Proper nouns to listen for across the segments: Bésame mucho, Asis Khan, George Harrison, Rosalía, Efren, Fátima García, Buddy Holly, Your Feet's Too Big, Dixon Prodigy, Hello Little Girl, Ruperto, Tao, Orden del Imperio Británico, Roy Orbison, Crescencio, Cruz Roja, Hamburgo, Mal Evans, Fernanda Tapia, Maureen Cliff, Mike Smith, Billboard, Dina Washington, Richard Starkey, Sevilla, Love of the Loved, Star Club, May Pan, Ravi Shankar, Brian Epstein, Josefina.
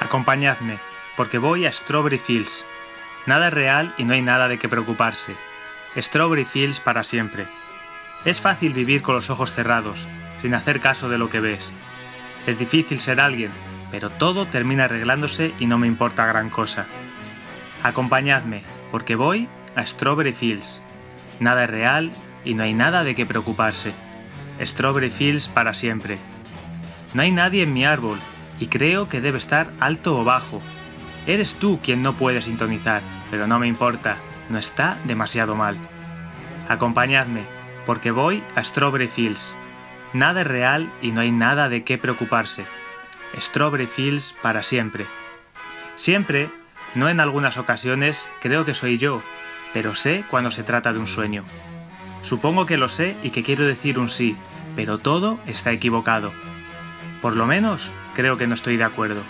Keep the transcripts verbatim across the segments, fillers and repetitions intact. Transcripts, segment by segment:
Acompañadme, porque voy a Strawberry Fields. Nada es real y no hay nada de qué preocuparse. Strawberry Fields para siempre. Es fácil vivir con los ojos cerrados, sin hacer caso de lo que ves. Es difícil ser alguien, pero todo termina arreglándose y no me importa gran cosa. Acompañadme, porque voy a Strawberry Fields. Nada es real y no hay nada de qué preocuparse. Strawberry Fields para siempre. No hay nadie en mi árbol. Y creo que debe estar alto o bajo. Eres tú quien no puede sintonizar, pero no me importa, no está demasiado mal. Acompañadme, porque voy a Strawberry Fields. Nada es real y no hay nada de qué preocuparse. Strawberry Fields para siempre. Siempre, no en algunas ocasiones, creo que soy yo, pero sé cuando se trata de un sueño. Supongo que lo sé y que quiero decir un sí, pero todo está equivocado. Por lo menos, creo que no estoy de acuerdo.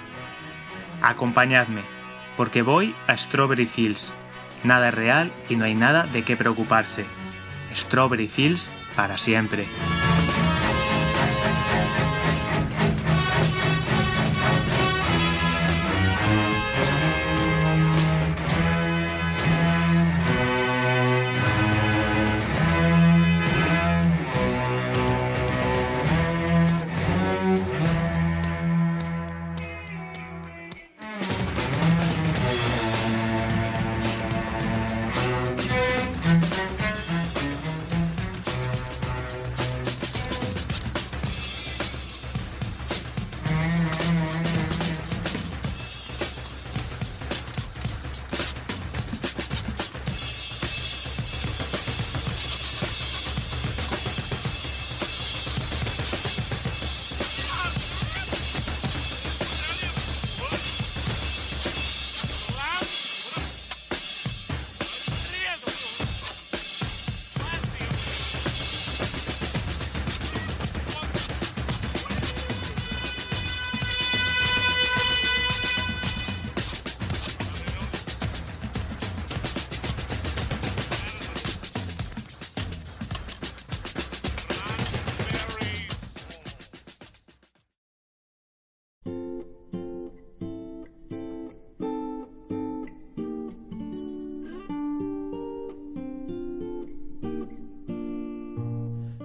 Acompañadme, porque voy a Strawberry Fields. Nada es real y no hay nada de qué preocuparse. Strawberry Fields para siempre.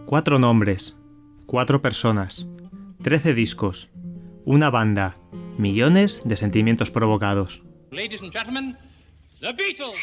Cuatro nombres, cuatro personas, trece discos, una banda, millones de sentimientos provocados. Ladies and gentlemen, the Beatles.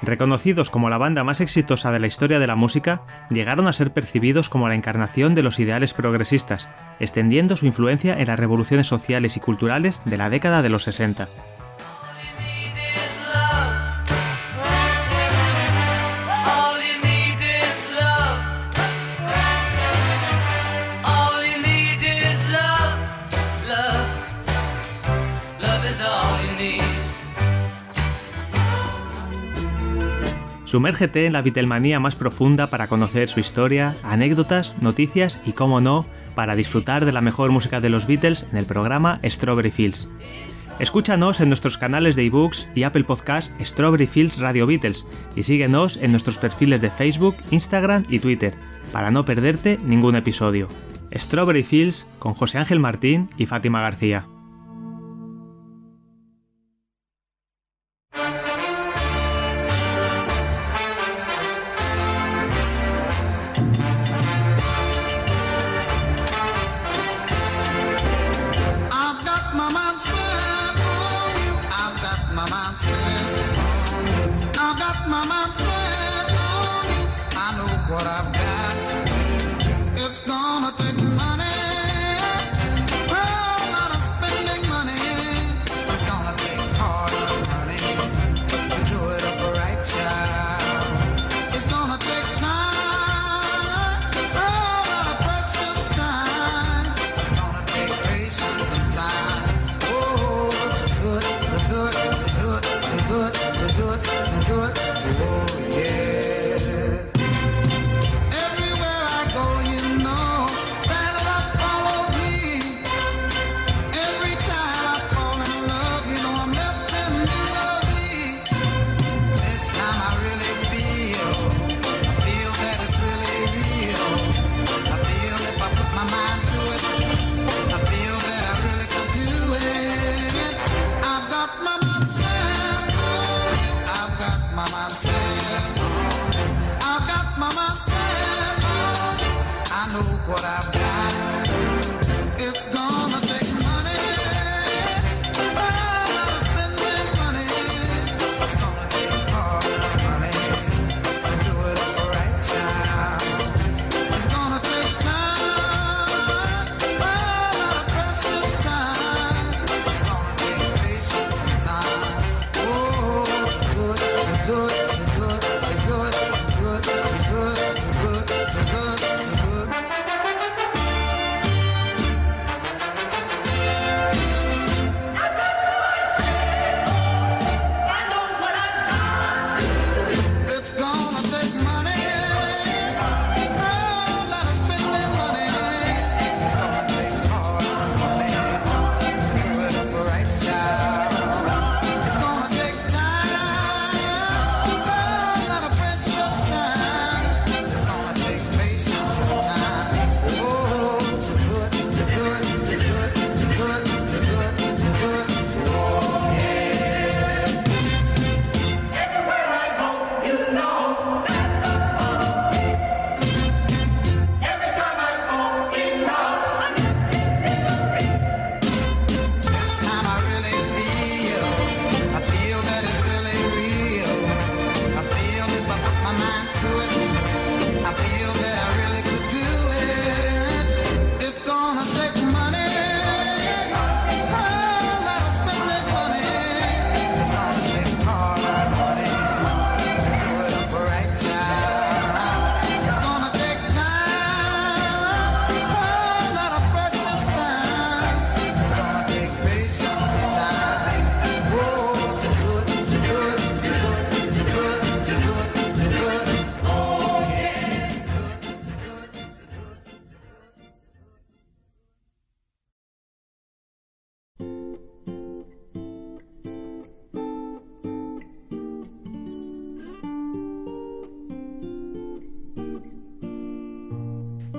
Reconocidos como la banda más exitosa de la historia de la música, llegaron a ser percibidos como la encarnación de los ideales progresistas, extendiendo su influencia en las revoluciones sociales y culturales de la década de los sesenta. Sumérgete en la Beatlemanía más profunda para conocer su historia, anécdotas, noticias y, cómo no, para disfrutar de la mejor música de los Beatles en el programa Strawberry Fields. Escúchanos en nuestros canales de ebooks y Apple Podcast Strawberry Fields Radio Beatles y síguenos en nuestros perfiles de Facebook, Instagram y Twitter para no perderte ningún episodio. Strawberry Fields con José Ángel Martín y Fátima García.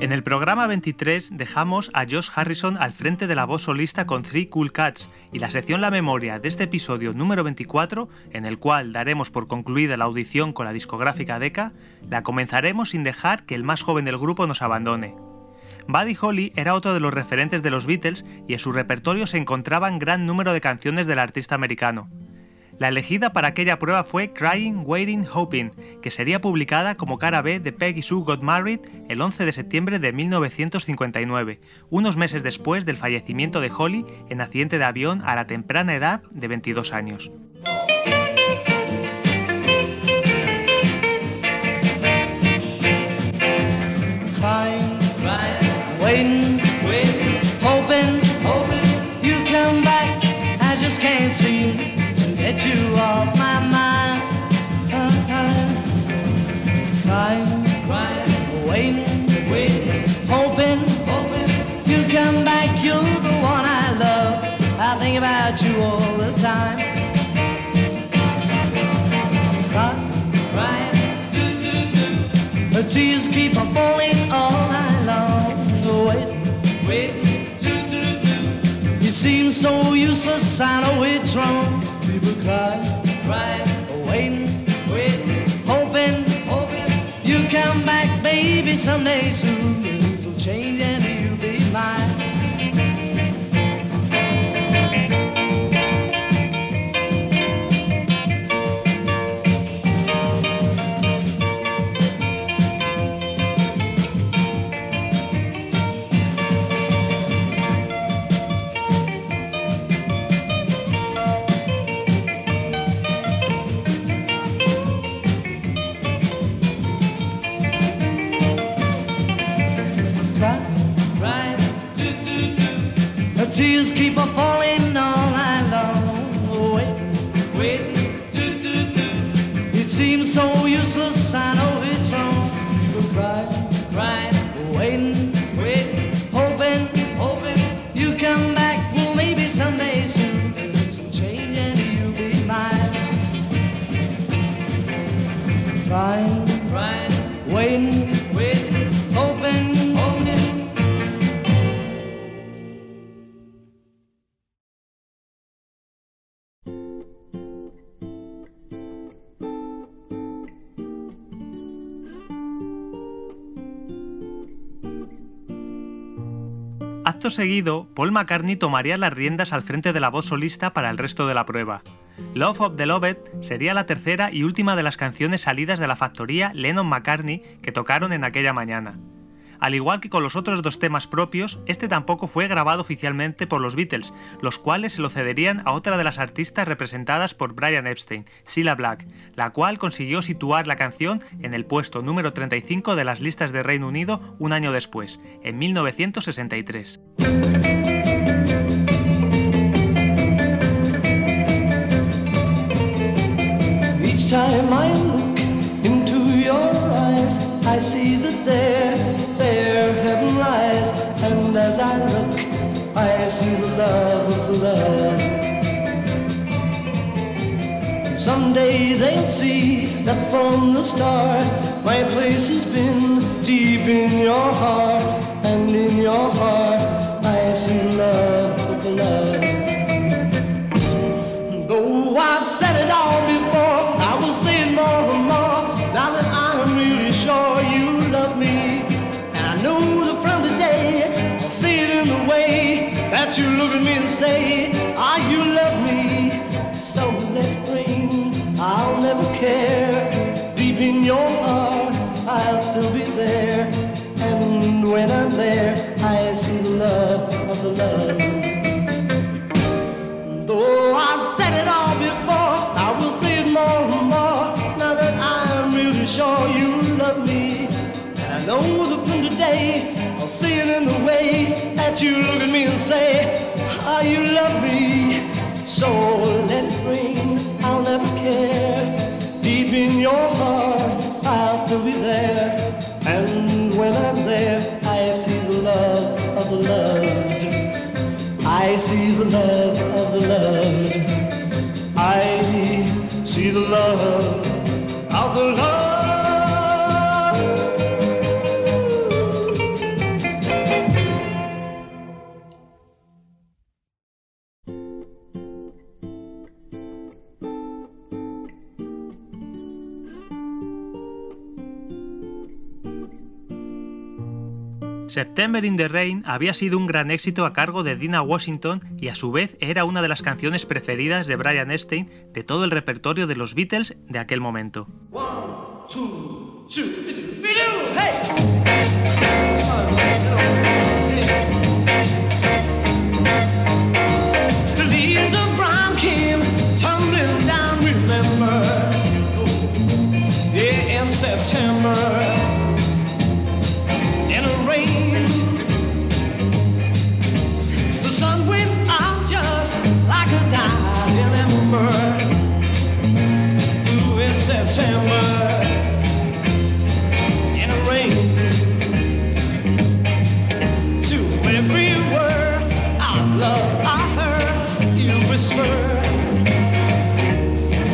En el programa veintitrés dejamos a Josh Harrison al frente de la voz solista con Three Cool Cats y la sección La Memoria de este episodio número veinticuatro, en el cual daremos por concluida la audición con la discográfica Decca, la comenzaremos sin dejar que el más joven del grupo nos abandone. Buddy Holly era otro de los referentes de los Beatles y en su repertorio se encontraban gran número de canciones del artista americano. La elegida para aquella prueba fue Crying, Waiting, Hoping, que sería publicada como cara B de Peggy Sue Got Married el once de septiembre de mil novecientos cincuenta y nueve, unos meses después del fallecimiento de Holly en accidente de avión a la temprana edad de veintidós años. Get you off my mind, uh-huh. tears keep on falling all night long. Wait, wait, do, do, do. You seem so useless, I know it's wrong. People cry, cry, waiting, waiting, hoping, hoping you come back, baby, someday soon. Things will change and you'll be mine. Tears keep a falling all night long. Wait, wait, do, do, do. It seems so useless, I know it's wrong. You're crying, crying, waiting, waiting, hoping, hoping you come back. Well, maybe someday soon things will change and you'll be mine. Crying, crying, waiting, waiting, hoping, hoping. Acto seguido, Paul McCartney tomaría las riendas al frente de la voz solista para el resto de la prueba. Love of the Loved sería la tercera y última de las canciones salidas de la factoría Lennon-McCartney que tocaron en aquella mañana. Al igual que con los otros dos temas propios, este tampoco fue grabado oficialmente por los Beatles, los cuales se lo cederían a otra de las artistas representadas por Brian Epstein, Sheila Black, la cual consiguió situar la canción en el puesto número treinta y cinco de las listas de Reino Unido un año después, en mil novecientos sesenta y tres. Each time I look into your eyes, I see that there, there heaven lies, and as I look, I see the love of the love. Someday they'll see that from the start, my place has been deep in your heart, and in your heart, I see the love of the love. Though I've said it all before, I will say it more and more. Now that I'm really sure you love me, and I know that from today, I'll see it in the way that you look at me and say, ah, oh, you love me. So let it rain, I'll never care. Deep in your heart, I'll still be there. And when I'm there, I see the love of the love. Though I've said it all before, I will say it more and more. Now that I'm really sure you love me, and I know that from today, I'll see it in the way that you look at me and say, ah, oh, you love me. So let it rain, I'll never care. Deep in your heart, I'll still be there. And when I'm there, I see the love of the loved. I see the love of the loved. I see the love of the loved. September in the Rain había sido un gran éxito a cargo de Dina Washington y a su vez era una de las canciones preferidas de Brian Epstein de todo el repertorio de los Beatles de aquel momento. One, two, two,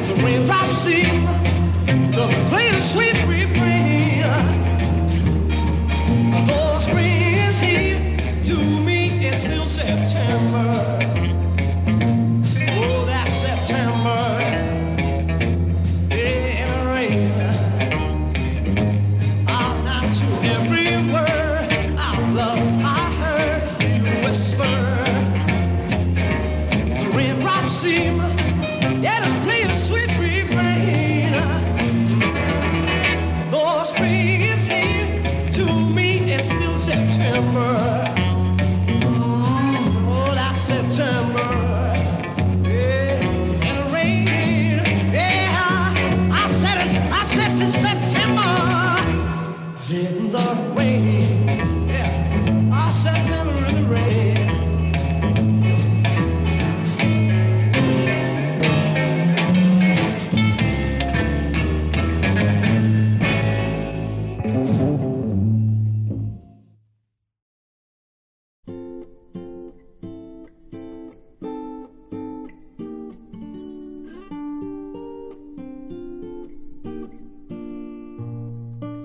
The raindrops seem to play a sweet refrain.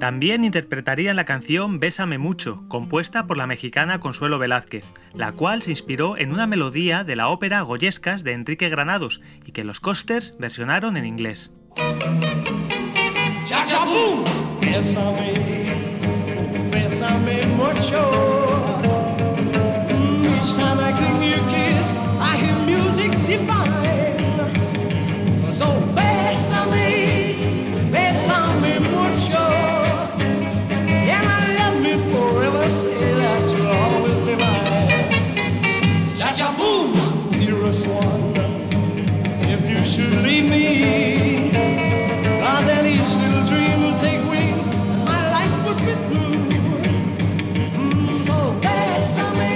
También interpretarían la canción Bésame mucho, compuesta por la mexicana Consuelo Velázquez, la cual se inspiró en una melodía de la ópera Goyescas de Enrique Granados y que los Coasters versionaron en inglés. ¡Cha-cha-pum! Bésame, bésame mucho. Each time I give you a kiss, I hear music divine. So bésame, bésame mucho. And I love me forever, say that you're always divine. Cha-cha-boom! Dearest one, if you should leave me, now then each little dream will take wings, and my life would be through. Mm, so bésame.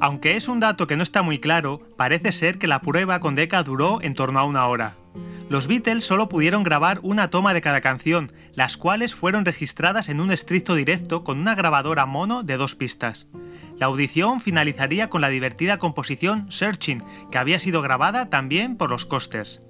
Aunque es un dato que no está muy claro, parece ser que la prueba con Decca duró en torno a una hora. Los Beatles solo pudieron grabar una toma de cada canción, las cuales fueron registradas en un estricto directo con una grabadora mono de dos pistas. La audición finalizaría con la divertida composición Searching, que había sido grabada también por los Coasters.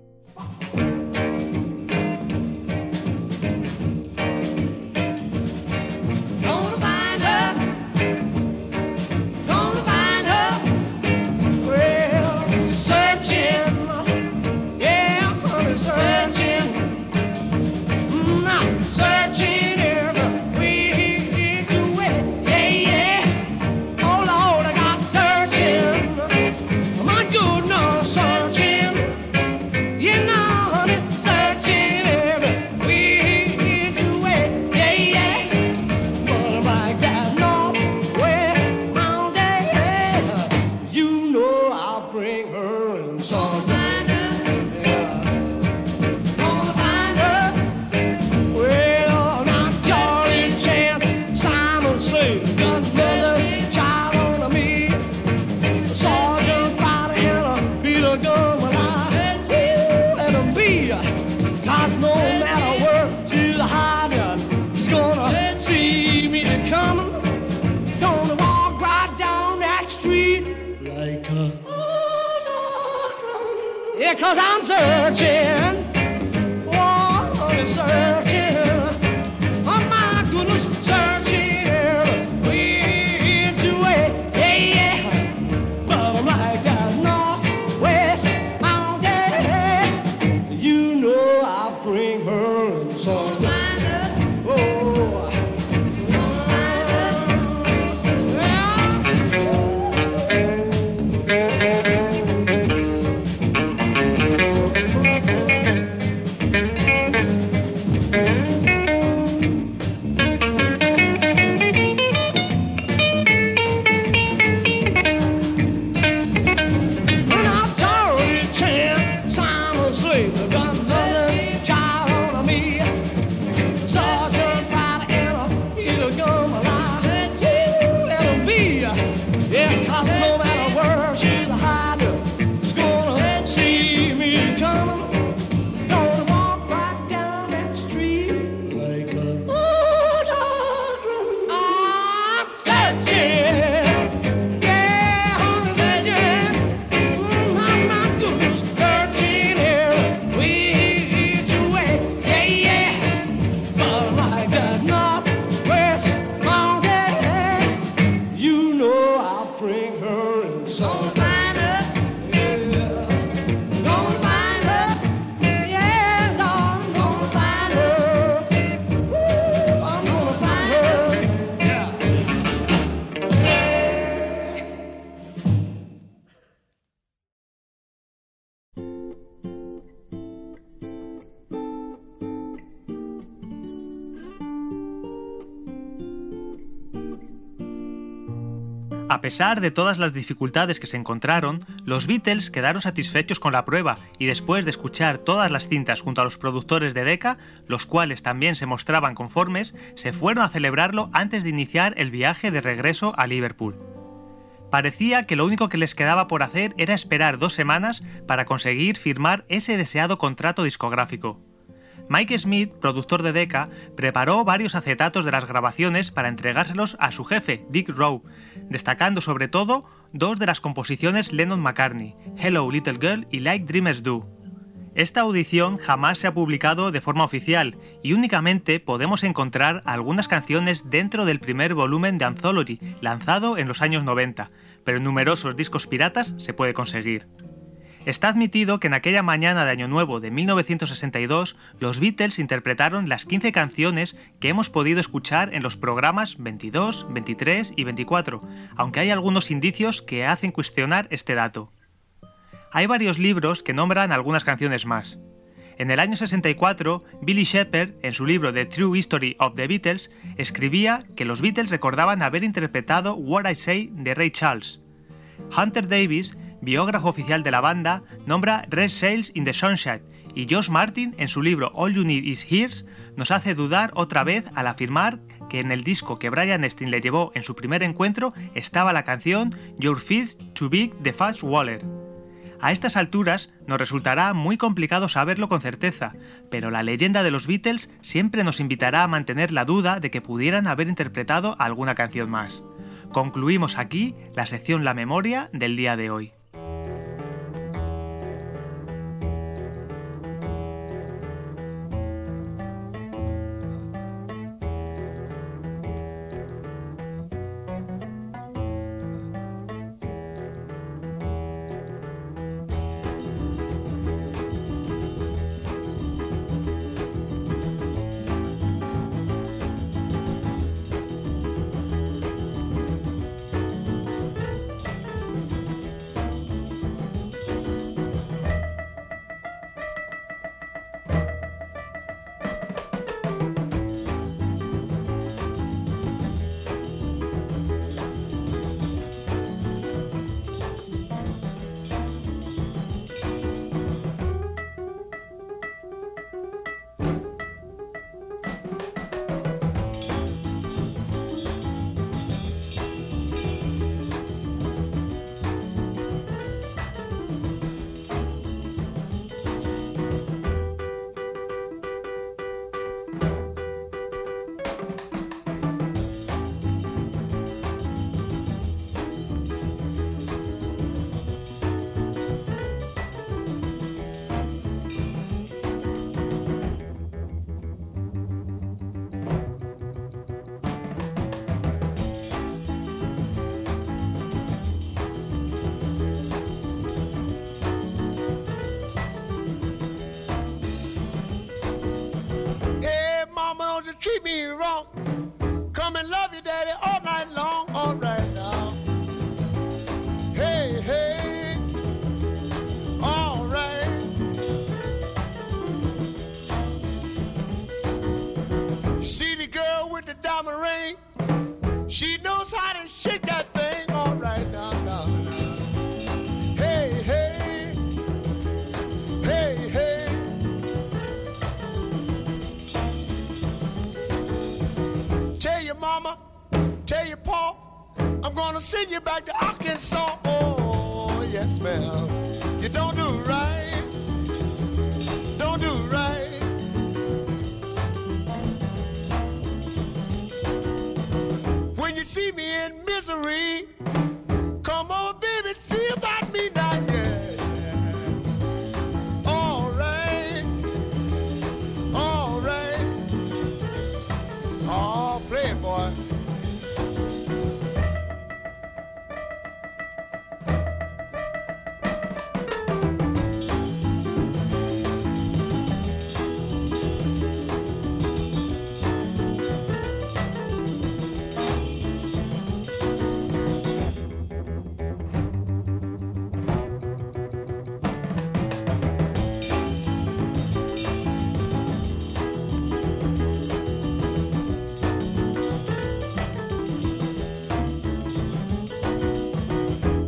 Cause I'm searching, oh, I'm searching, oh my goodness, searching way to way, yeah, yeah, but I'm like that northwest mountain, you know I bring her in song. A pesar de todas las dificultades que se encontraron, los Beatles quedaron satisfechos con la prueba y después de escuchar todas las cintas junto a los productores de Decca, los cuales también se mostraban conformes, se fueron a celebrarlo antes de iniciar el viaje de regreso a Liverpool. Parecía que lo único que les quedaba por hacer era esperar dos semanas para conseguir firmar ese deseado contrato discográfico. Mike Smith, productor de Decca, preparó varios acetatos de las grabaciones para entregárselos a su jefe, Dick Rowe, destacando sobre todo dos de las composiciones Lennon-McCartney, Hello Little Girl y Like Dreamers Do. Esta audición jamás se ha publicado de forma oficial y únicamente podemos encontrar algunas canciones dentro del primer volumen de Anthology, lanzado en los años noventa, pero en numerosos discos piratas se puede conseguir. Está admitido que en aquella mañana de Año Nuevo de mil novecientos sesenta y dos, los Beatles interpretaron las quince canciones que hemos podido escuchar en los programas veintidós, veintitrés y veinticuatro, aunque hay algunos indicios que hacen cuestionar este dato. Hay varios libros que nombran algunas canciones más. En el año sesenta y cuatro, Billy Sheperd, en su libro The True History of the Beatles, escribía que los Beatles recordaban haber interpretado What I Say de Ray Charles. Hunter Davis, biógrafo oficial de la banda, nombra Red Sails in the Sunshine y George Martin, en su libro All You Need Is Here, nos hace dudar otra vez al afirmar que en el disco que Brian Epstein le llevó en su primer encuentro estaba la canción Your Feet's Too Big the Fast Waller. A estas alturas nos resultará muy complicado saberlo con certeza, pero la leyenda de los Beatles siempre nos invitará a mantener la duda de que pudieran haber interpretado alguna canción más. Concluimos aquí la sección La Memoria del día de hoy. Treat me wrong, come and love your daddy all night long, all right now. Hey, hey, all right. You see the girl with the diamond ring? She knows how to shake that thing, all right now, now, now. Hey, hey, hey, hey. Mama, gonna send you back to Arkansas. Oh, yes, ma'am. You don't do right. Don't do right. When you see me in misery, come on, baby, see about me now, yeah. All right, all right. Oh, play it, boy.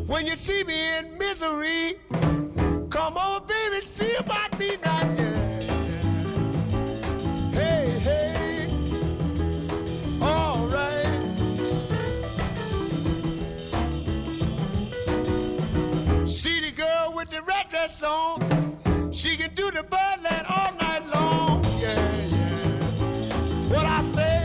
When you see me in misery, come on, baby, see about me now, yeah. Hey, hey, all right. See the girl with the red dress on, she can do the birdland all night long, yeah, yeah. What I say.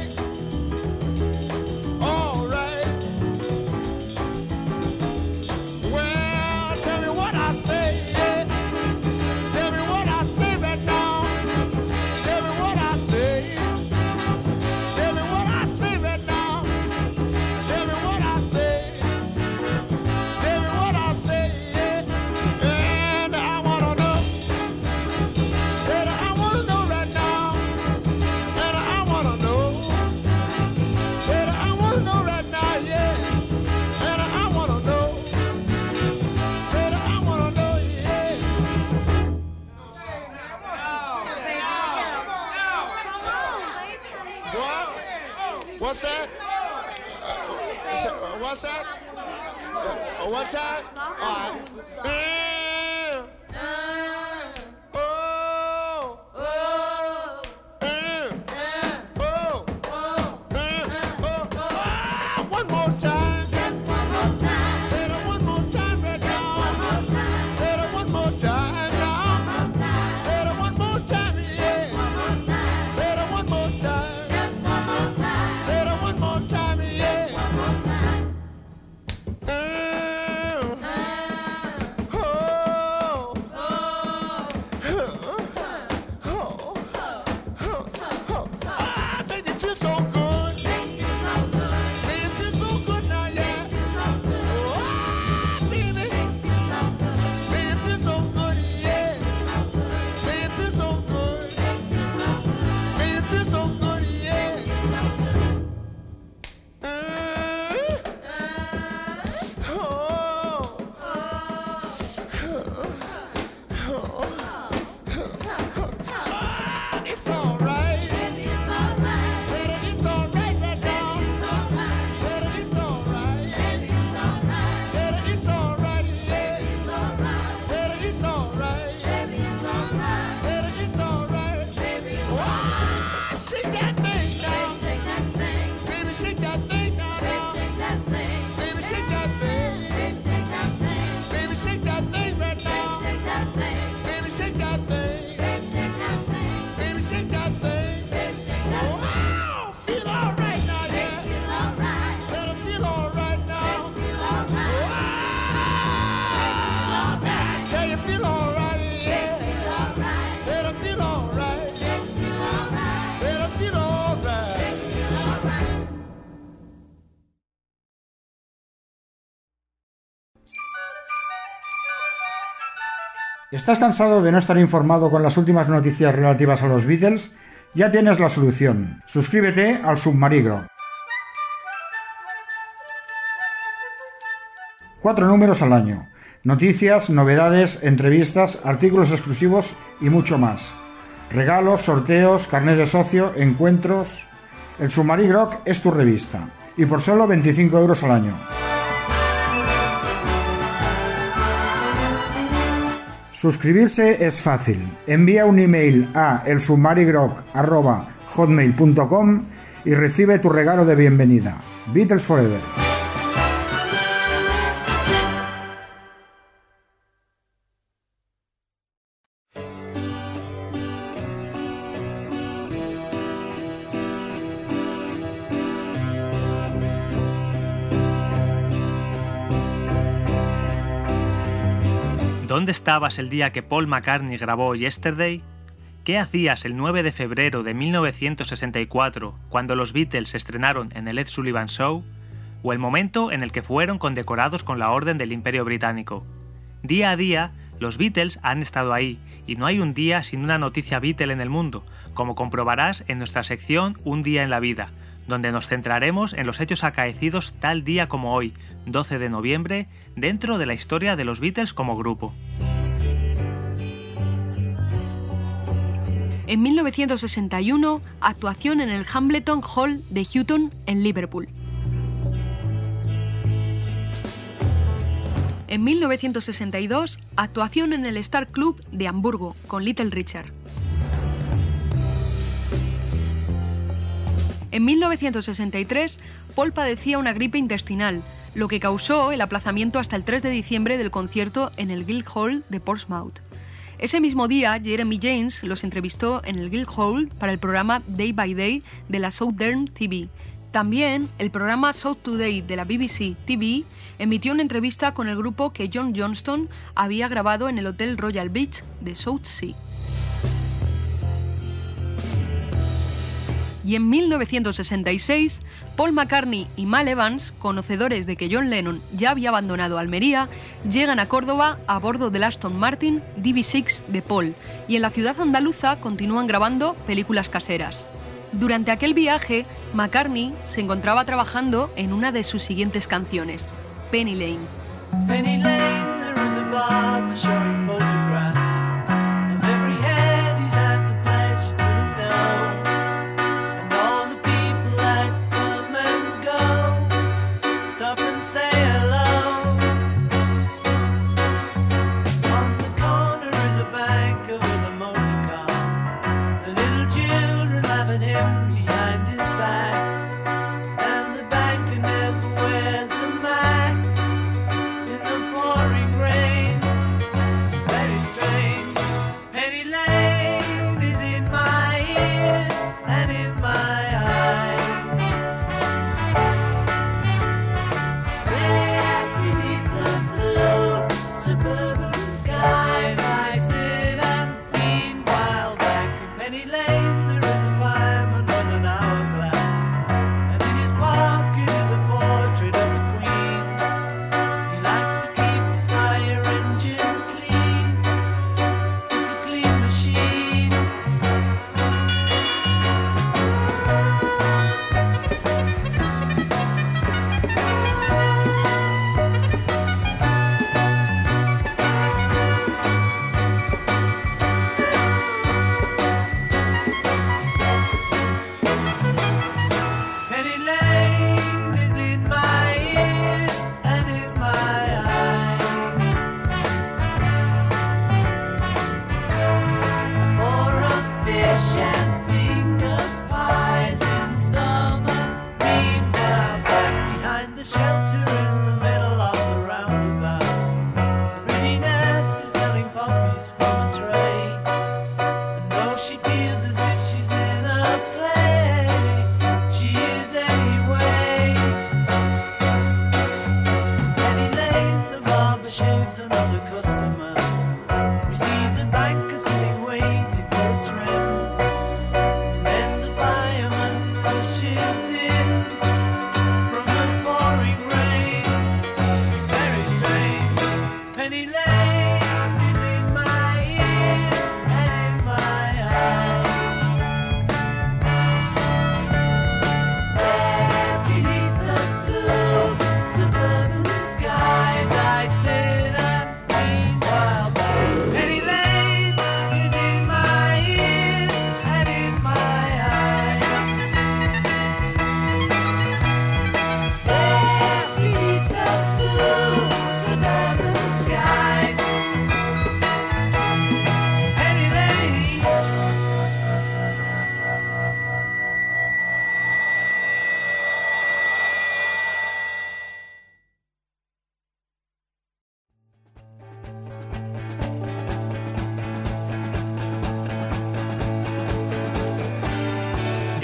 What's that? Uh, what's that? Uh, one time? All right. Oh. Oh. Oh. Oh. One more time. Just one more time. Say that one more time right now. Say that one more time now. Say that one more time, yeah. Say that one more time. One more time, yeah. One more time. Uh, oh. Oh. Oh. Oh. Oh. Oh. Ah, make me feel so good. Make me feel so good. Make me feel so good now, yeah. Oh, ah, baby. Make me feel so good, yeah. Make me feel so good. Make me feel so good. ¿Estás cansado de no estar informado con las últimas noticias relativas a los Beatles? Ya tienes la solución. Suscríbete al Submarigro. Cuatro números al año. Noticias, novedades, entrevistas, artículos exclusivos y mucho más. Regalos, sorteos, carnet de socio, encuentros... El Submarigro es tu revista. Y por solo veinticinco euros al año. Suscribirse es fácil. Envía un email a el submarigrog arroba hotmail punto com y recibe tu regalo de bienvenida. Beatles Forever. ¿Dónde estabas el día que Paul McCartney grabó Yesterday? ¿Qué hacías el nueve de febrero de mil novecientos sesenta y cuatro cuando los Beatles se estrenaron en el Ed Sullivan Show? O el momento en el que fueron condecorados con la Orden del Imperio Británico. Día a día, los Beatles han estado ahí, y no hay un día sin una noticia Beatle en el mundo, como comprobarás en nuestra sección Un día en la vida, donde nos centraremos en los hechos acaecidos tal día como hoy, doce de noviembre, dentro de la historia de los Beatles como grupo. En mil novecientos sesenta y uno, actuación en el Hambleton Hall de Euston, en Liverpool. En mil novecientos sesenta y dos, actuación en el Star Club de Hamburgo, con Little Richard. En mil novecientos sesenta y tres, Paul padecía una gripe intestinal, lo que causó el aplazamiento hasta el tres de diciembre del concierto en el Guildhall de Portsmouth. Ese mismo día, Jeremy James los entrevistó en el Guildhall para el programa Day by Day de la Southern T V. También, el programa South Today de la B B C T V emitió una entrevista con el grupo que John Johnston había grabado en el Hotel Royal Beach de Southsea. Y en mil novecientos sesenta y seis, Paul McCartney y Mal Evans, conocedores de que John Lennon ya había abandonado Almería, llegan a Córdoba a bordo del Aston Martin D B seis de Paul, y en la ciudad andaluza continúan grabando películas caseras. Durante aquel viaje, McCartney se encontraba trabajando en una de sus siguientes canciones, Penny Lane. Penny Lane, there is a barber showing photographs of every head he's had the pleasure to know, and all the people that come and go stop and say hello. On the corner is a bank with a motor car, the little children laughing him.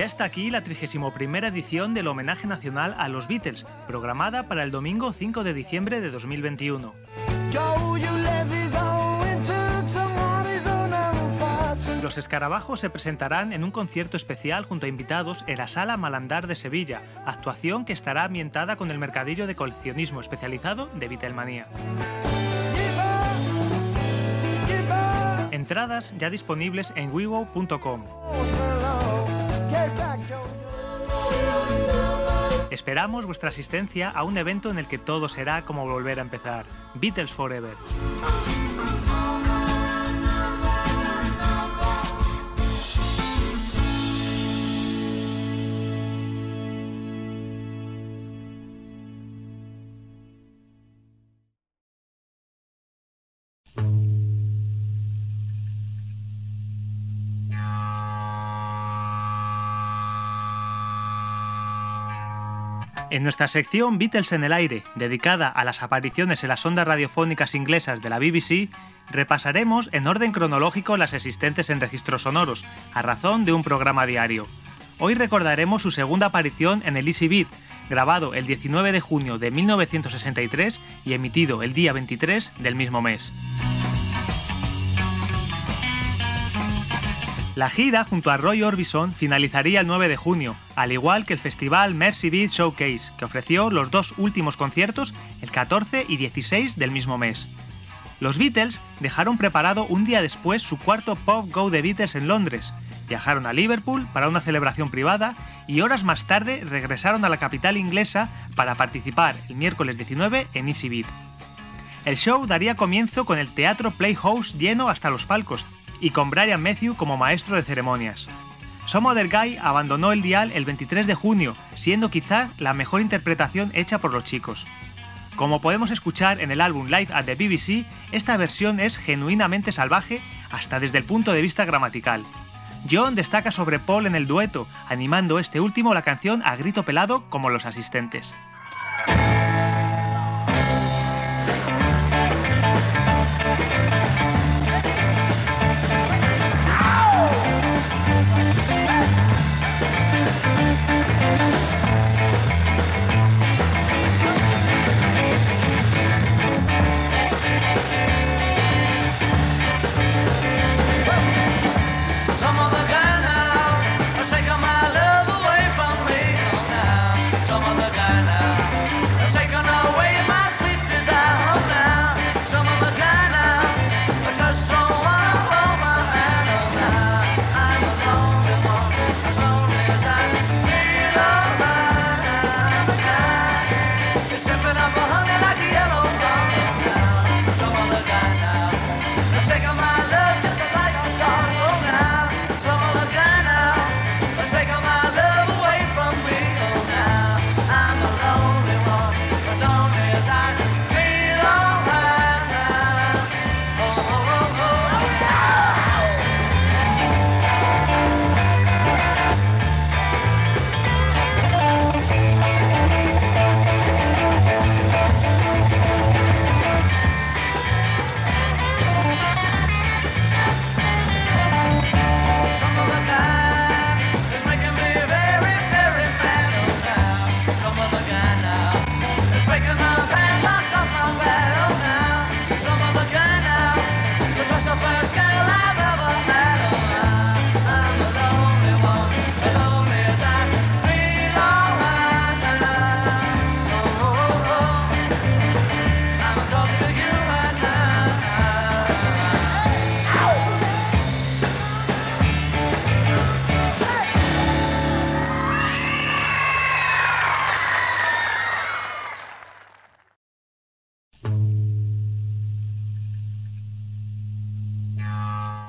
Hasta aquí la trigésima primera edición del Homenaje Nacional a los Beatles, programada para el domingo cinco de diciembre de dos mil veintiuno. Los Escarabajos se presentarán en un concierto especial junto a invitados en la Sala Malandar de Sevilla, actuación que estará ambientada con el mercadillo de coleccionismo especializado de Beatlemania. Entradas ya disponibles en wigo punto com. Esperamos vuestra asistencia a un evento en el que todo será como volver a empezar. Beatles Forever. En nuestra sección Beatles en el aire, dedicada a las apariciones en las ondas radiofónicas inglesas de la B B C, repasaremos en orden cronológico las existentes en registros sonoros, a razón de un programa diario. Hoy recordaremos su segunda aparición en el Easy Beat, grabado el diecinueve de junio de mil novecientos sesenta y tres y emitido el día veintitrés del mismo mes. La gira junto a Roy Orbison finalizaría el nueve de junio, al igual que el festival Mercy Beat Showcase, que ofreció los dos últimos conciertos el catorce y dieciséis del mismo mes. Los Beatles dejaron preparado un día después su cuarto Pop Go The Beatles en Londres, viajaron a Liverpool para una celebración privada y horas más tarde regresaron a la capital inglesa para participar el miércoles diecinueve en Easy Beat. El show daría comienzo con el teatro Playhouse lleno hasta los palcos, y con Brian Matthew como maestro de ceremonias. Some Other Guy abandonó el dial el veintitrés de junio, siendo quizás la mejor interpretación hecha por los chicos. Como podemos escuchar en el álbum Live at the B B C, esta versión es genuinamente salvaje hasta desde el punto de vista gramatical. John destaca sobre Paul en el dueto, animando este último la canción a grito pelado como los asistentes.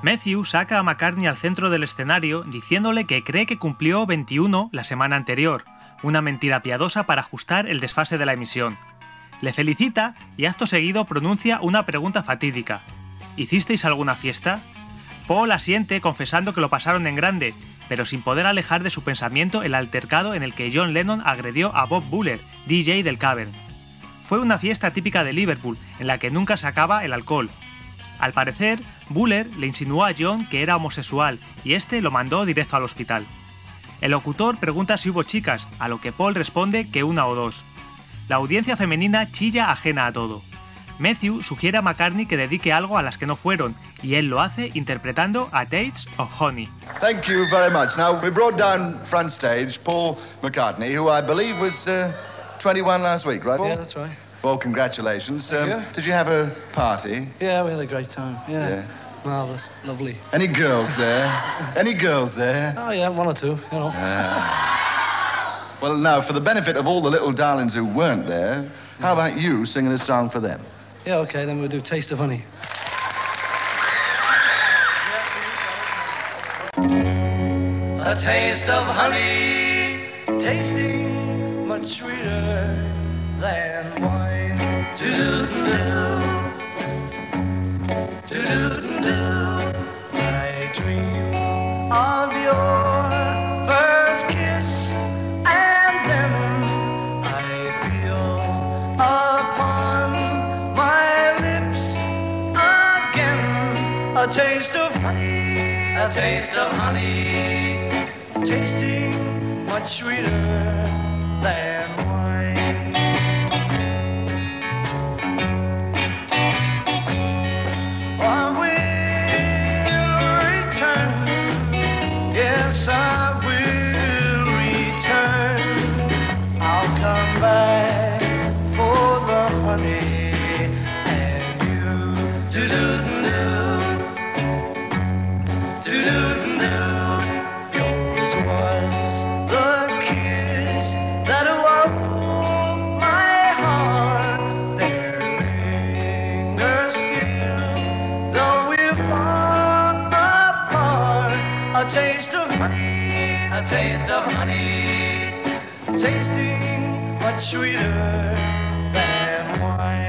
Matthew saca a McCartney al centro del escenario diciéndole que cree que cumplió veintiuno la semana anterior, una mentira piadosa para ajustar el desfase de la emisión. Le felicita y acto seguido pronuncia una pregunta fatídica. ¿Hicisteis alguna fiesta? Paul asiente confesando que lo pasaron en grande, pero sin poder alejar de su pensamiento el altercado en el que John Lennon agredió a Bob Buller, D J del Cavern. Fue una fiesta típica de Liverpool, en la que nunca se acaba el alcohol. Al parecer, Buller le insinuó a John que era homosexual y este lo mandó directo al hospital. El locutor pregunta si hubo chicas, a lo que Paul responde que una o dos. La audiencia femenina chilla ajena a todo. Matthew sugiere a McCartney que dedique algo a las que no fueron, y él lo hace interpretando A Taste of Honey. Thank you very much. Now we brought down front stage Paul McCartney, who I believe was uh, twenty-one last week, right? Yeah, that's right. Well, congratulations. Um, you. Did you have a party? Yeah, we had a great time. Yeah. yeah. Marvelous, lovely. Any girls there? Any girls there? Oh yeah, one or two, you know. Yeah. Well, now for the benefit of all the little darlings who weren't there, how about you singing a song for them? Yeah, okay, then we'll do Taste of Honey. A taste of honey, tasting much sweeter than wine. Do-do-do-do, do-do-do-do, I dream of your first kiss, and then I feel upon my lips again a taste of honey, a taste of honey. Tasting much sweeter than wine. I will return, yes, I will return. I'll come back for the honey and you. Do-do-do-do, do-do-do-do. Was the kiss that awoke my heart? There lingers still, though we're far apart, a taste of honey, a taste of honey, tasting much sweeter than wine.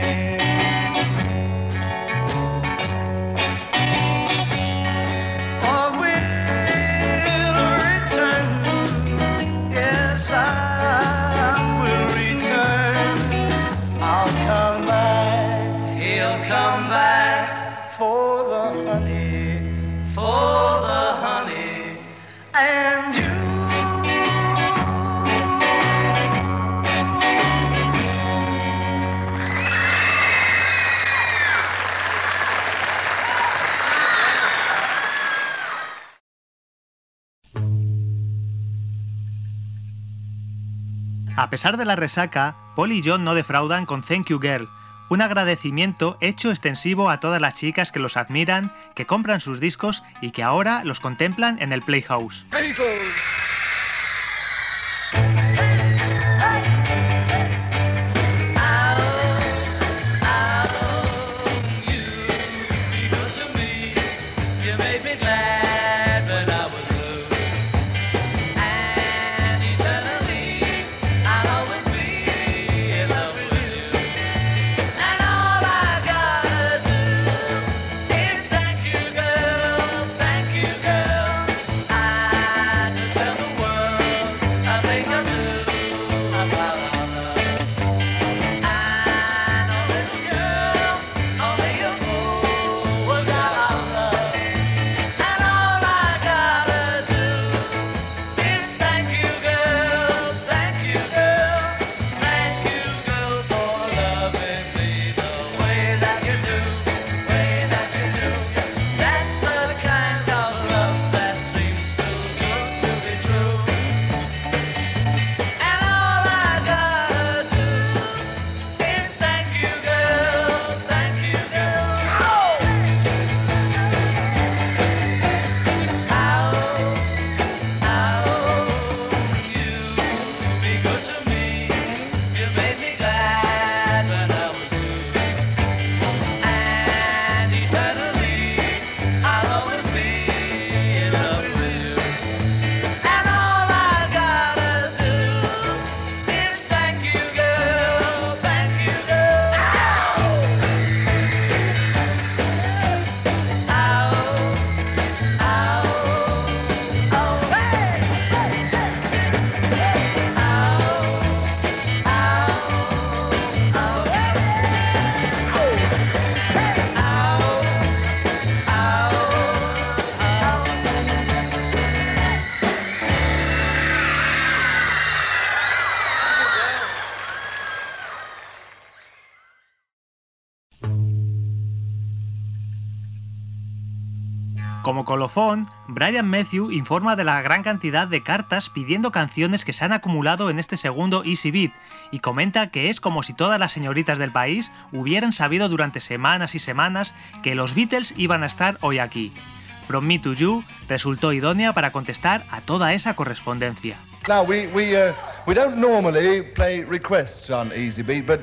A pesar de la resaca, Paul y John no defraudan con Thank You Girl, un agradecimiento hecho extensivo a todas las chicas que los admiran, que compran sus discos y que ahora los contemplan en el Playhouse. Tell me. Como colofón, Brian Matthew informa de la gran cantidad de cartas pidiendo canciones que se han acumulado en este segundo Easy Beat y comenta que es como si todas las señoritas del país hubieran sabido durante semanas y semanas que los Beatles iban a estar hoy aquí. From Me to You resultó idónea para contestar a toda esa correspondencia. Now we we uh, we don't normally play requests on Easy Beat, but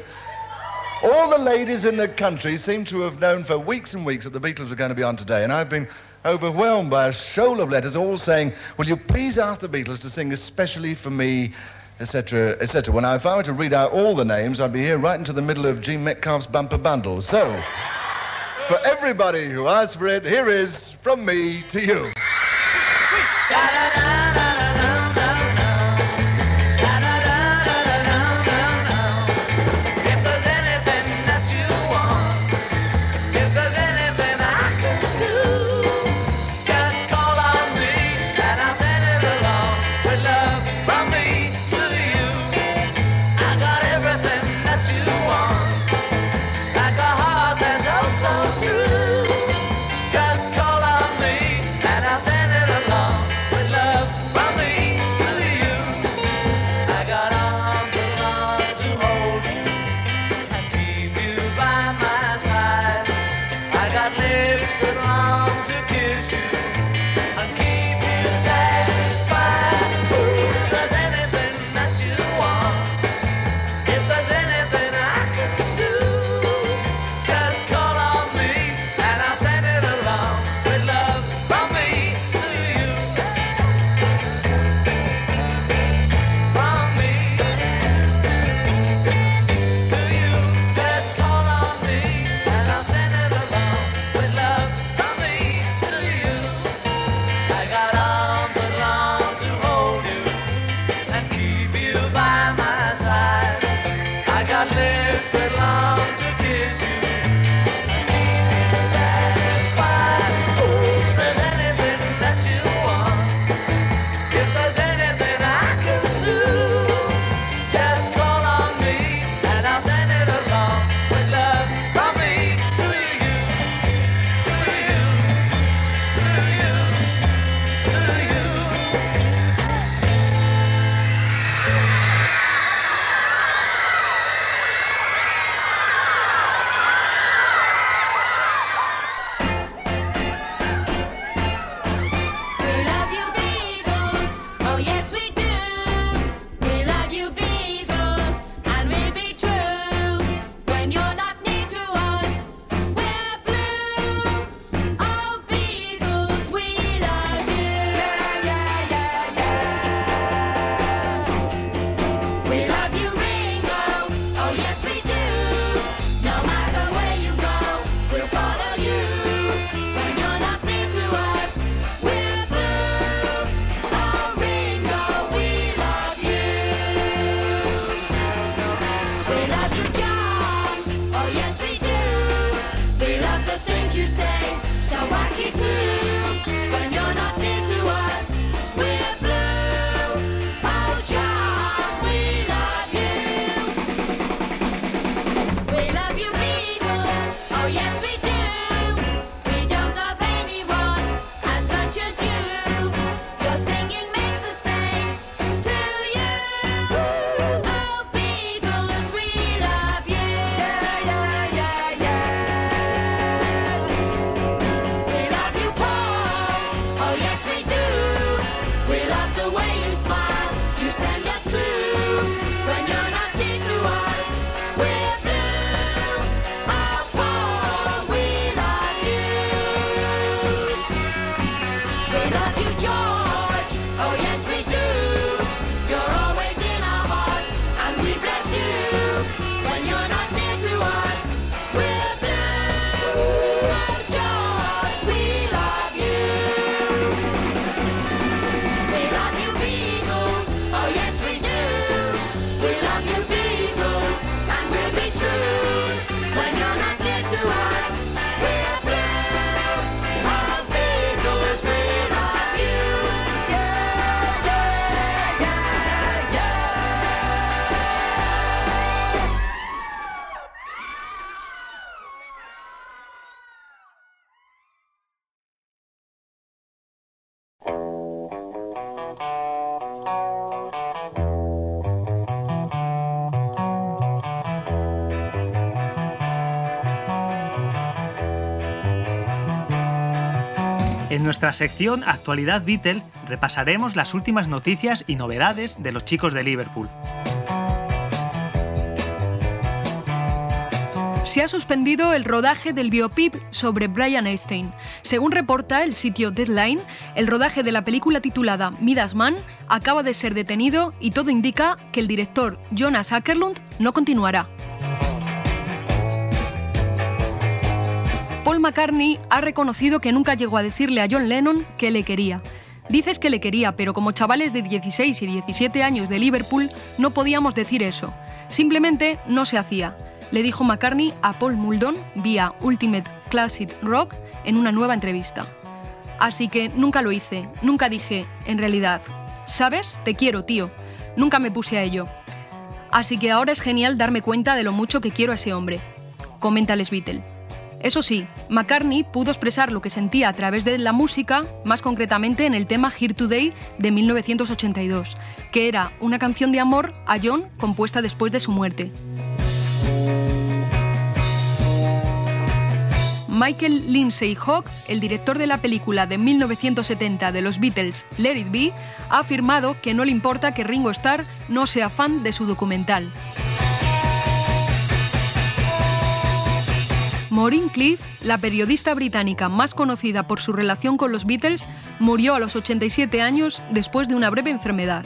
all the ladies in the country seem to have known for weeks and weeks that the Beatles were going to be on today, and I've been overwhelmed by a shoal of letters all saying, will you please ask the Beatles to sing especially for me, etcétera, etcétera. Well, now, if I were to read out all the names, I'd be here right into the middle of Gene Metcalf's bumper bundle. So, for everybody who asked for it, here is From Me to You. En nuestra sección Actualidad Beatle repasaremos las últimas noticias y novedades de los chicos de Liverpool. Se ha suspendido el rodaje del biopic sobre Brian Epstein. Según reporta el sitio Deadline, el rodaje de la película titulada Midas Man acaba de ser detenido y todo indica que el director Jonas Åkerlund no continuará. Paul McCartney ha reconocido que nunca llegó a decirle a John Lennon que le quería. Dices que le quería, pero como chavales de dieciséis y diecisiete años de Liverpool no podíamos decir eso. Simplemente no se hacía, le dijo McCartney a Paul Muldoon vía Ultimate Classic Rock en una nueva entrevista. Así que nunca lo hice, nunca dije, en realidad, ¿sabes? Te quiero, tío. Nunca me puse a ello. Así que ahora es genial darme cuenta de lo mucho que quiero a ese hombre, comenta Les Beatles. Eso sí, McCartney pudo expresar lo que sentía a través de la música, más concretamente en el tema Here Today de mil novecientos ochenta y dos, que era una canción de amor a John compuesta después de su muerte. Michael Lindsay Hogg, el director de la película de mil novecientos setenta de los Beatles, Let It Be, ha afirmado que no le importa que Ringo Starr no sea fan de su documental. Maureen Cliff, la periodista británica más conocida por su relación con los Beatles, murió a los ochenta y siete años después de una breve enfermedad.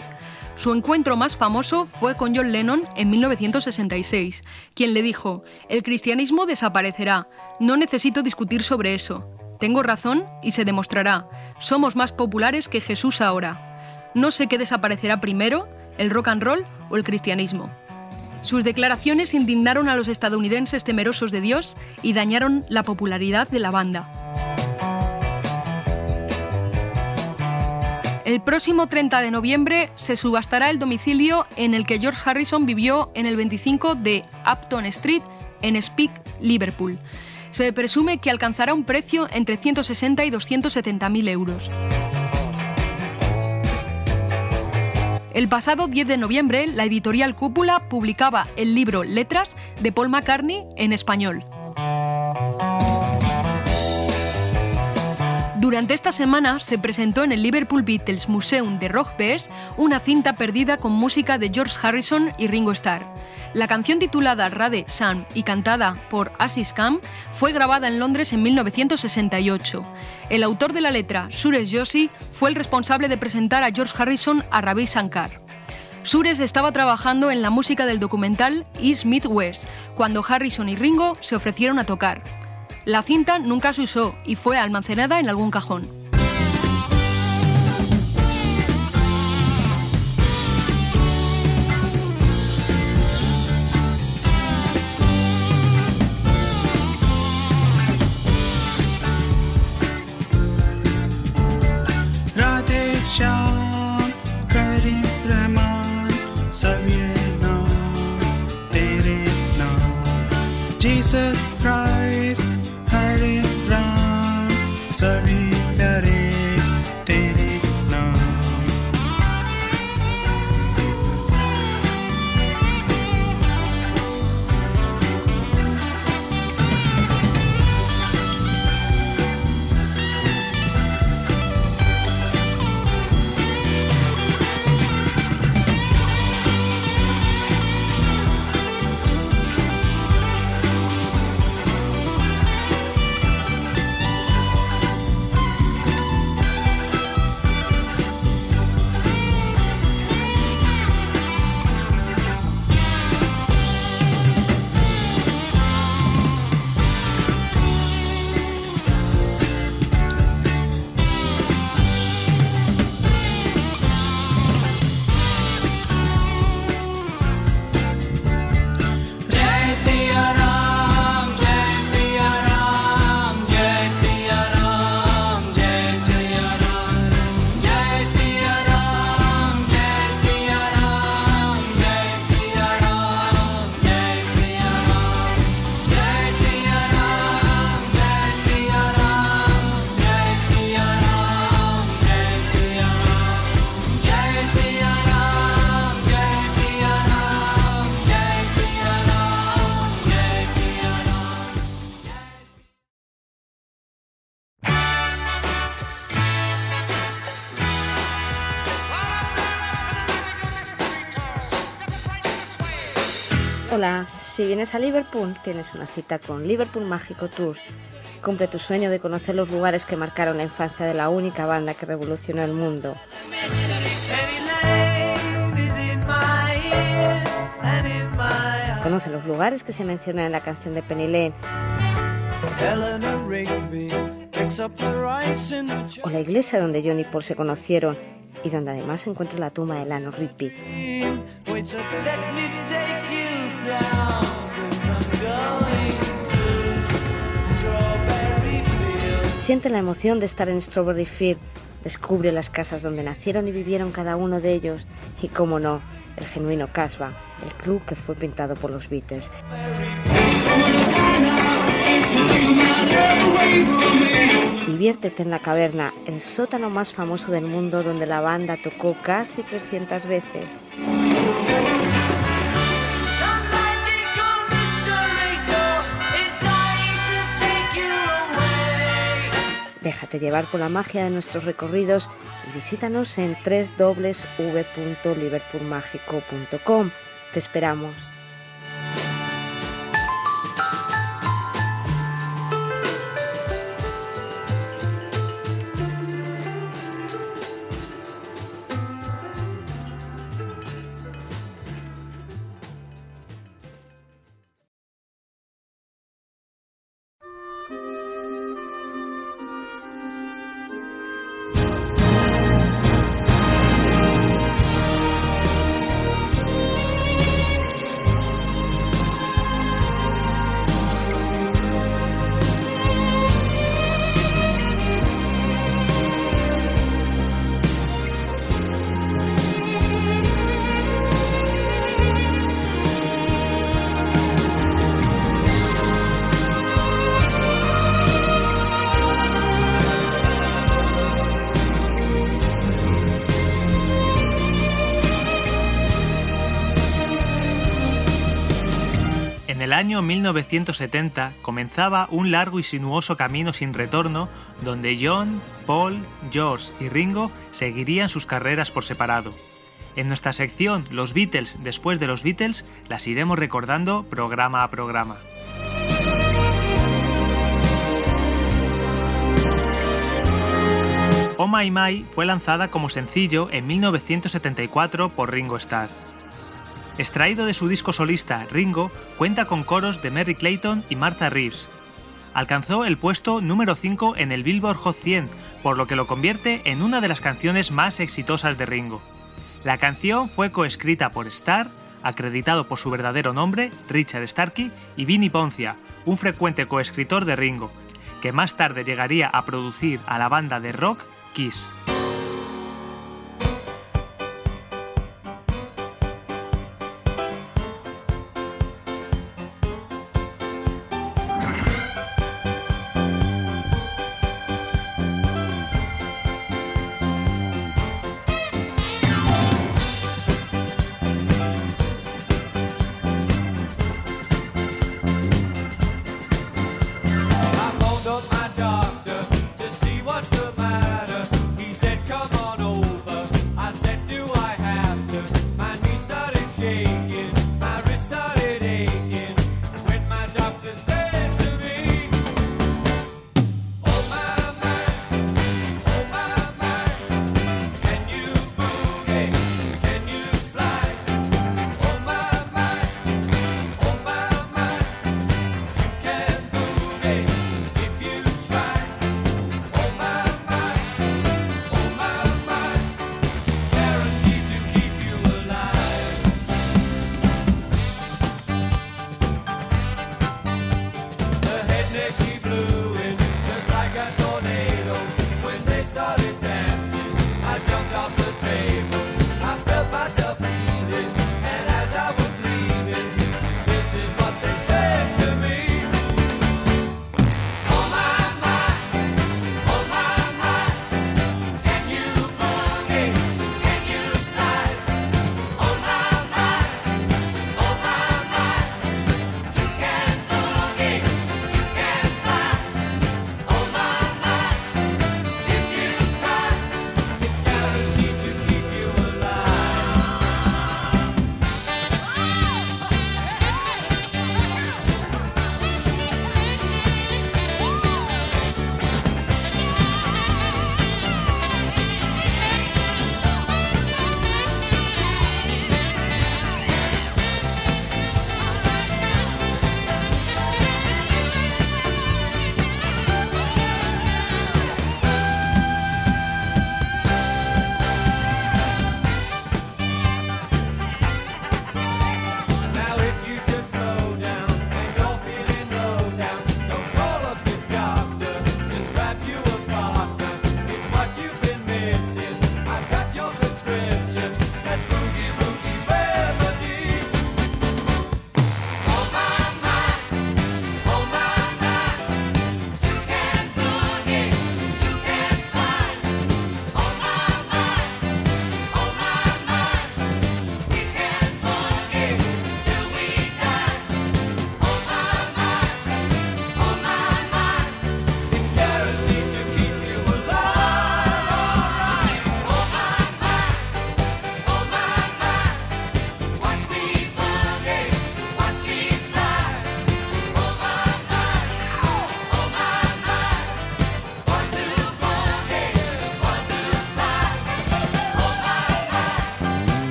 Su encuentro más famoso fue con John Lennon en mil novecientos sesenta y seis, quien le dijo: «El cristianismo desaparecerá, no necesito discutir sobre eso. Tengo razón y se demostrará. Somos más populares que Jesús ahora. No sé qué desaparecerá primero, el rock and roll o el cristianismo». Sus declaraciones indignaron a los estadounidenses temerosos de Dios y dañaron la popularidad de la banda. El próximo treinta de noviembre se subastará el domicilio en el que George Harrison vivió en el veinticinco de Upton Street en Speke, Liverpool. Se presume que alcanzará un precio entre ciento sesenta y doscientos setenta mil euros. El pasado diez de noviembre, la editorial Cúpula publicaba el libro Letras de Paul McCartney en español. Durante esta semana se presentó en el Liverpool Beatles Museum de Rockfest una cinta perdida con música de George Harrison y Ringo Starr. La canción titulada Rade Sam y cantada por Asis Khan fue grabada en Londres en mil novecientos sesenta y ocho. El autor de la letra, Suresh Joshi, fue el responsable de presentar a George Harrison a Ravi Shankar. Suresh estaba trabajando en la música del documental East Meets West cuando Harrison y Ringo se ofrecieron a tocar. La cinta nunca se usó y fue almacenada en algún cajón. Jesus Christ, Hare Ram, Sari Hare. Hola, si vienes a Liverpool, tienes una cita con Liverpool Mágico Tours. Cumple tu sueño de conocer los lugares que marcaron la infancia de la única banda que revolucionó el mundo. Conoce los lugares que se mencionan en la canción de Penny Lane. O la iglesia donde John y Paul se conocieron y donde además se encuentra la tumba de Lano Rigby. Siente la emoción de estar en Strawberry Fields. Descubre las casas donde nacieron y vivieron cada uno de ellos. Y cómo no, el genuino Casbah, el club que fue pintado por los Beatles. Diviértete en la caverna, el sótano más famoso del mundo donde la banda tocó casi trescientas veces. Déjate llevar por la magia de nuestros recorridos y visítanos en doble u doble u doble u punto liverpool mágico punto com. Te esperamos. En el año mil novecientos setenta comenzaba un largo y sinuoso camino sin retorno donde John, Paul, George y Ringo seguirían sus carreras por separado. En nuestra sección Los Beatles después de los Beatles las iremos recordando programa a programa. Oh My My fue lanzada como sencillo en mil novecientos setenta y cuatro por Ringo Starr. Extraído de su disco solista, Ringo cuenta con coros de Mary Clayton y Martha Reeves. Alcanzó el puesto número cinco en el Billboard Hot cien, por lo que lo convierte en una de las canciones más exitosas de Ringo. La canción fue coescrita por Starr, acreditado por su verdadero nombre, Richard Starkey, y Vinnie Poncia, un frecuente coescritor de Ringo, que más tarde llegaría a producir a la banda de rock Kiss.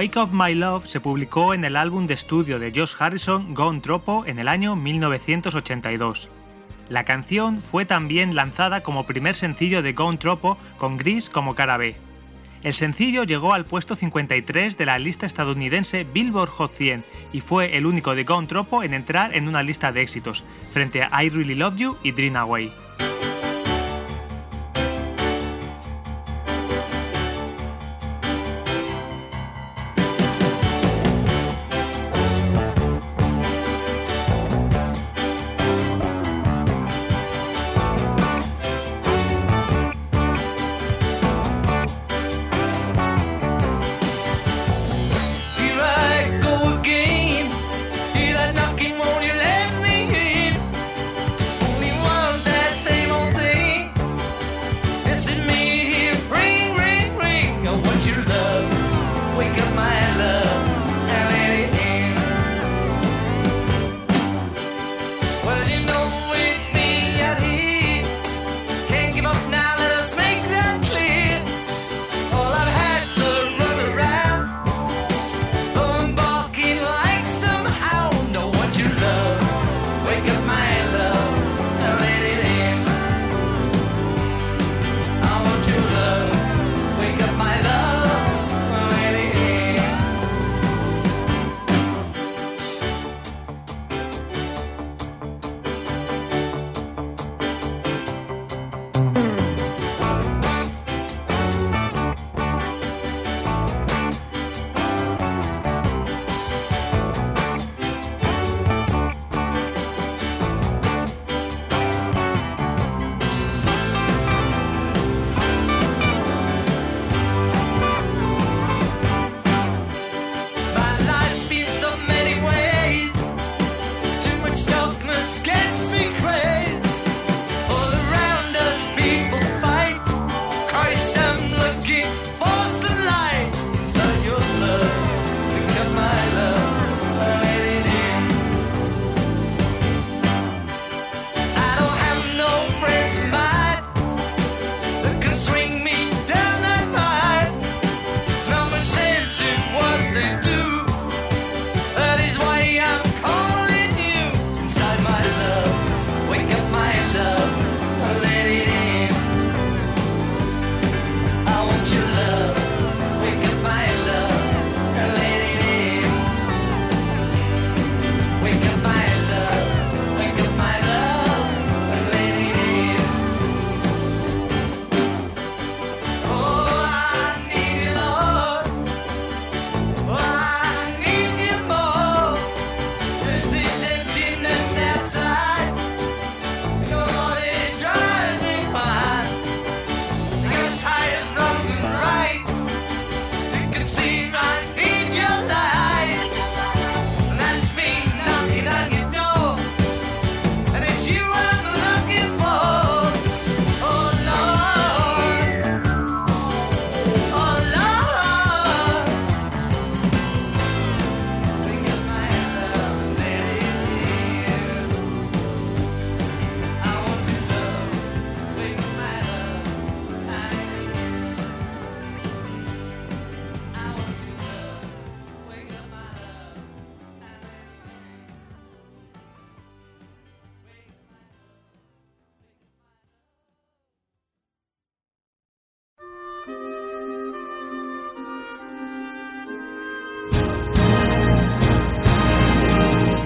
Wake Up My Love se publicó en el álbum de estudio de George Harrison, Gone Troppo, en el año mil novecientos ochenta y dos. La canción fue también lanzada como primer sencillo de Gone Troppo con Grease como cara B. El sencillo llegó al puesto cincuenta y tres de la lista estadounidense Billboard Hot cien y fue el único de Gone Troppo en entrar en una lista de éxitos, frente a I Really Love You y Dream Away.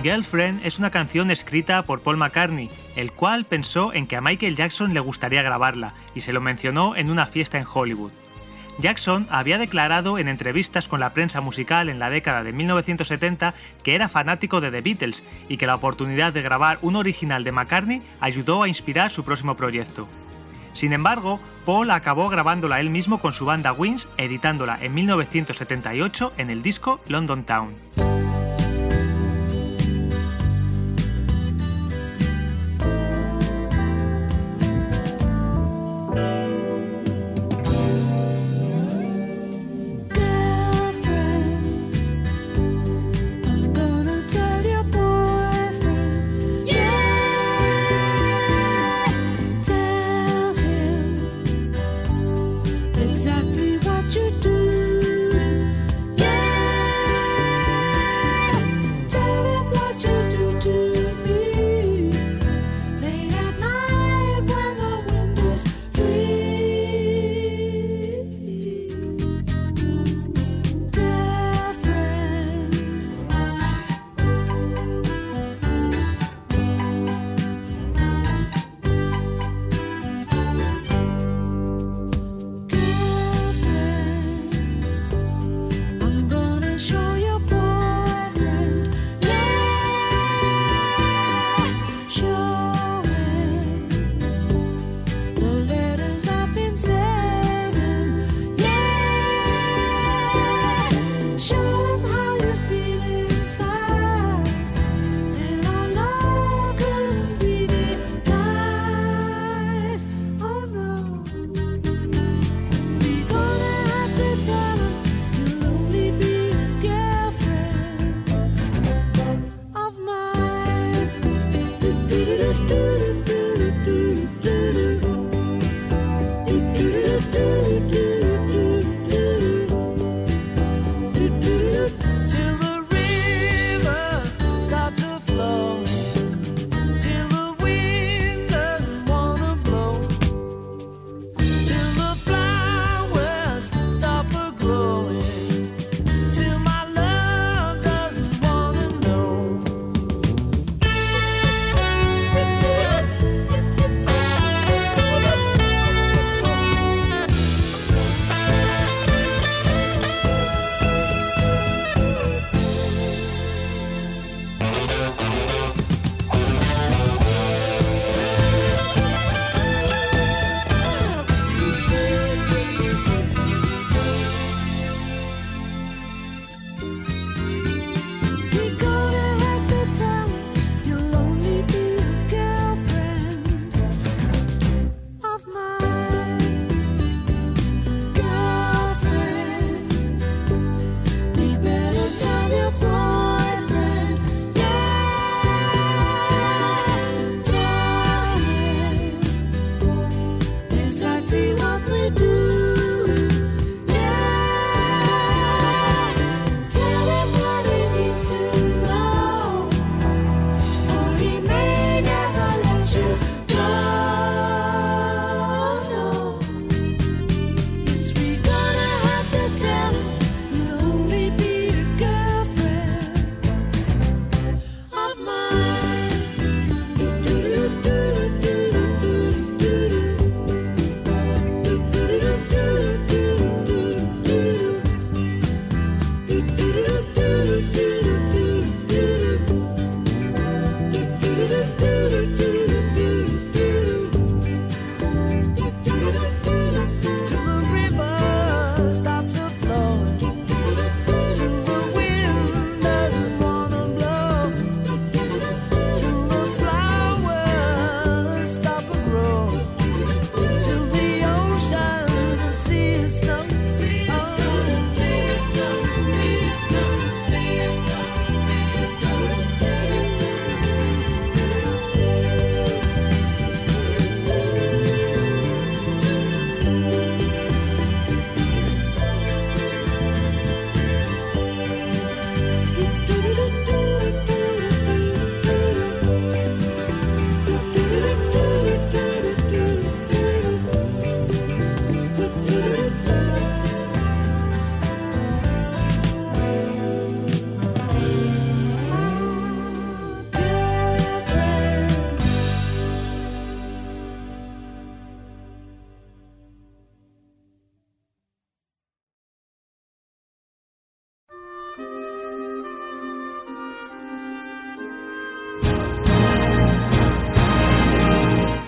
Girlfriend es una canción escrita por Paul McCartney, el cual pensó en que a Michael Jackson le gustaría grabarla y se lo mencionó en una fiesta en Hollywood. Jackson había declarado en entrevistas con la prensa musical en la década de mil novecientos setenta que era fanático de The Beatles y que la oportunidad de grabar un original de McCartney ayudó a inspirar su próximo proyecto. Sin embargo, Paul acabó grabándola él mismo con su banda Wings, editándola en mil novecientos setenta y ocho en el disco London Town. Exactly what you do, yeah.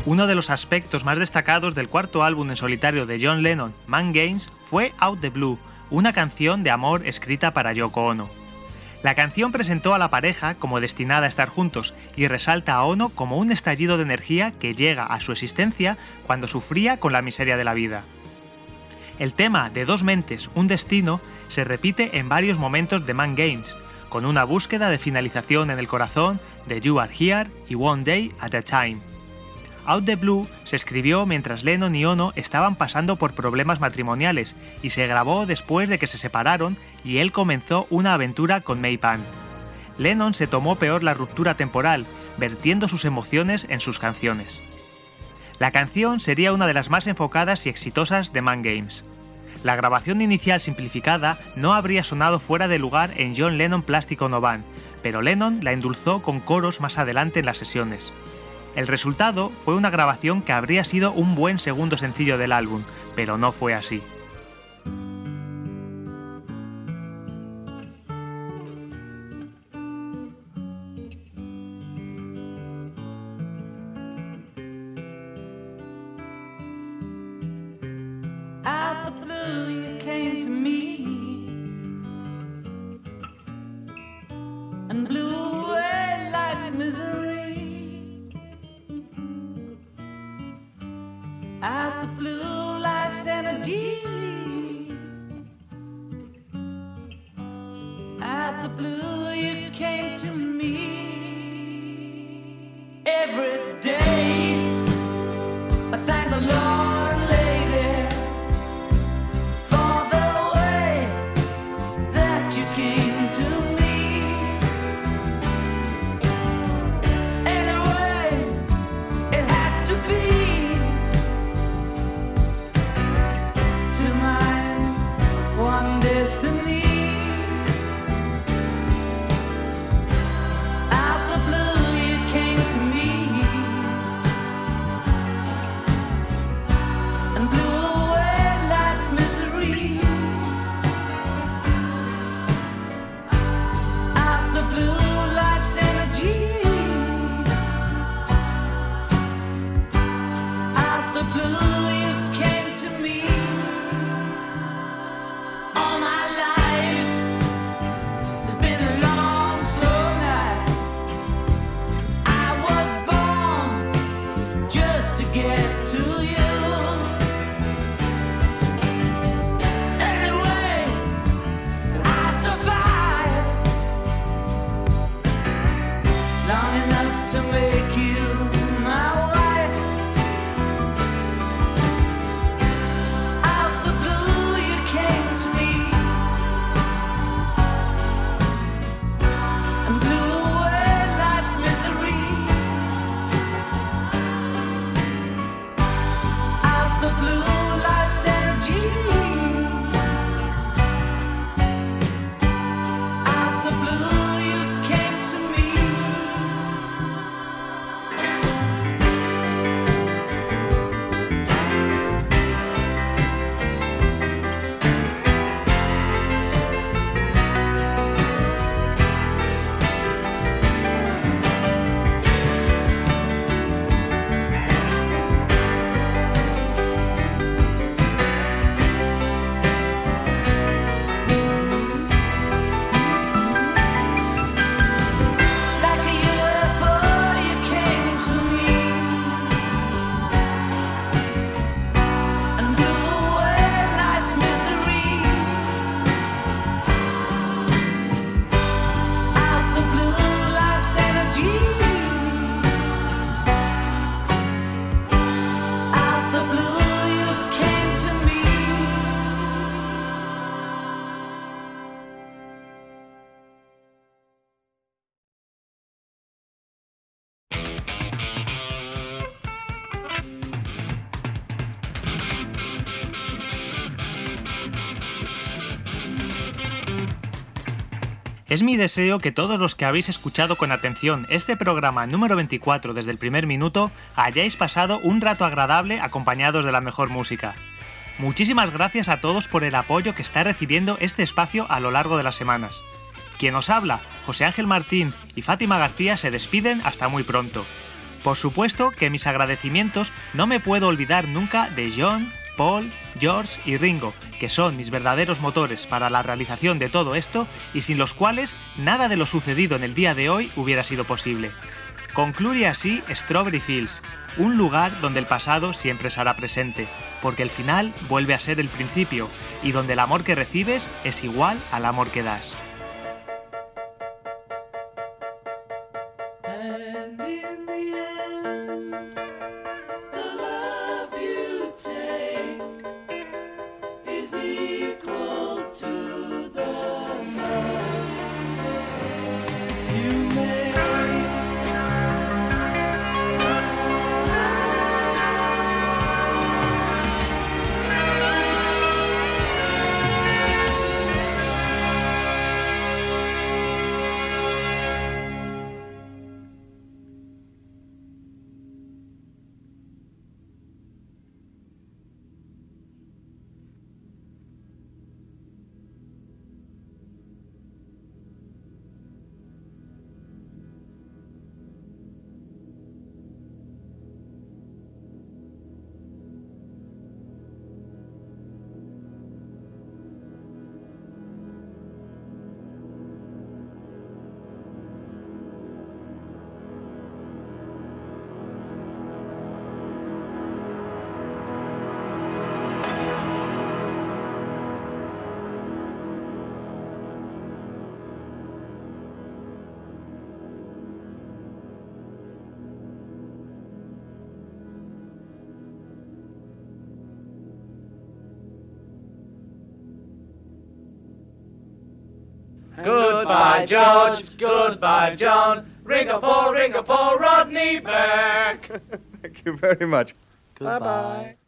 Uno de los aspectos más destacados del cuarto álbum en solitario de John Lennon, Man Games, fue Out the Blue, una canción de amor escrita para Yoko Ono. La canción presentó a la pareja como destinada a estar juntos y resalta a Ono como un estallido de energía que llega a su existencia cuando sufría con la miseria de la vida. El tema de dos mentes, un destino, se repite en varios momentos de Man Games, con una búsqueda de finalización en el corazón de You Are Here y One Day at a Time. Out the Blue se escribió mientras Lennon y Ono estaban pasando por problemas matrimoniales y se grabó después de que se separaron y él comenzó una aventura con May Pan. Lennon se tomó peor la ruptura temporal, vertiendo sus emociones en sus canciones. La canción sería una de las más enfocadas y exitosas de Man Games. La grabación inicial simplificada no habría sonado fuera de lugar en John Lennon Plastic Ono Band, pero Lennon la endulzó con coros más adelante en las sesiones. El resultado fue una grabación que habría sido un buen segundo sencillo del álbum, pero no fue así. Es mi deseo que todos los que habéis escuchado con atención este programa número veinticuatro desde el primer minuto hayáis pasado un rato agradable acompañados de la mejor música. Muchísimas gracias a todos por el apoyo que está recibiendo este espacio a lo largo de las semanas. Quien os habla, José Ángel Martín y Fátima García, se despiden hasta muy pronto. Por supuesto que mis agradecimientos no me puedo olvidar nunca de John, Paul, George y Ringo, que son mis verdaderos motores para la realización de todo esto y sin los cuales nada de lo sucedido en el día de hoy hubiera sido posible. Concluye así Strawberry Fields, un lugar donde el pasado siempre será presente, porque el final vuelve a ser el principio y donde el amor que recibes es igual al amor que das. Goodbye, George. Goodbye, John. Ring a Paul, ring a Paul, Rodney back. Thank you very much. Goodbye. Bye-bye.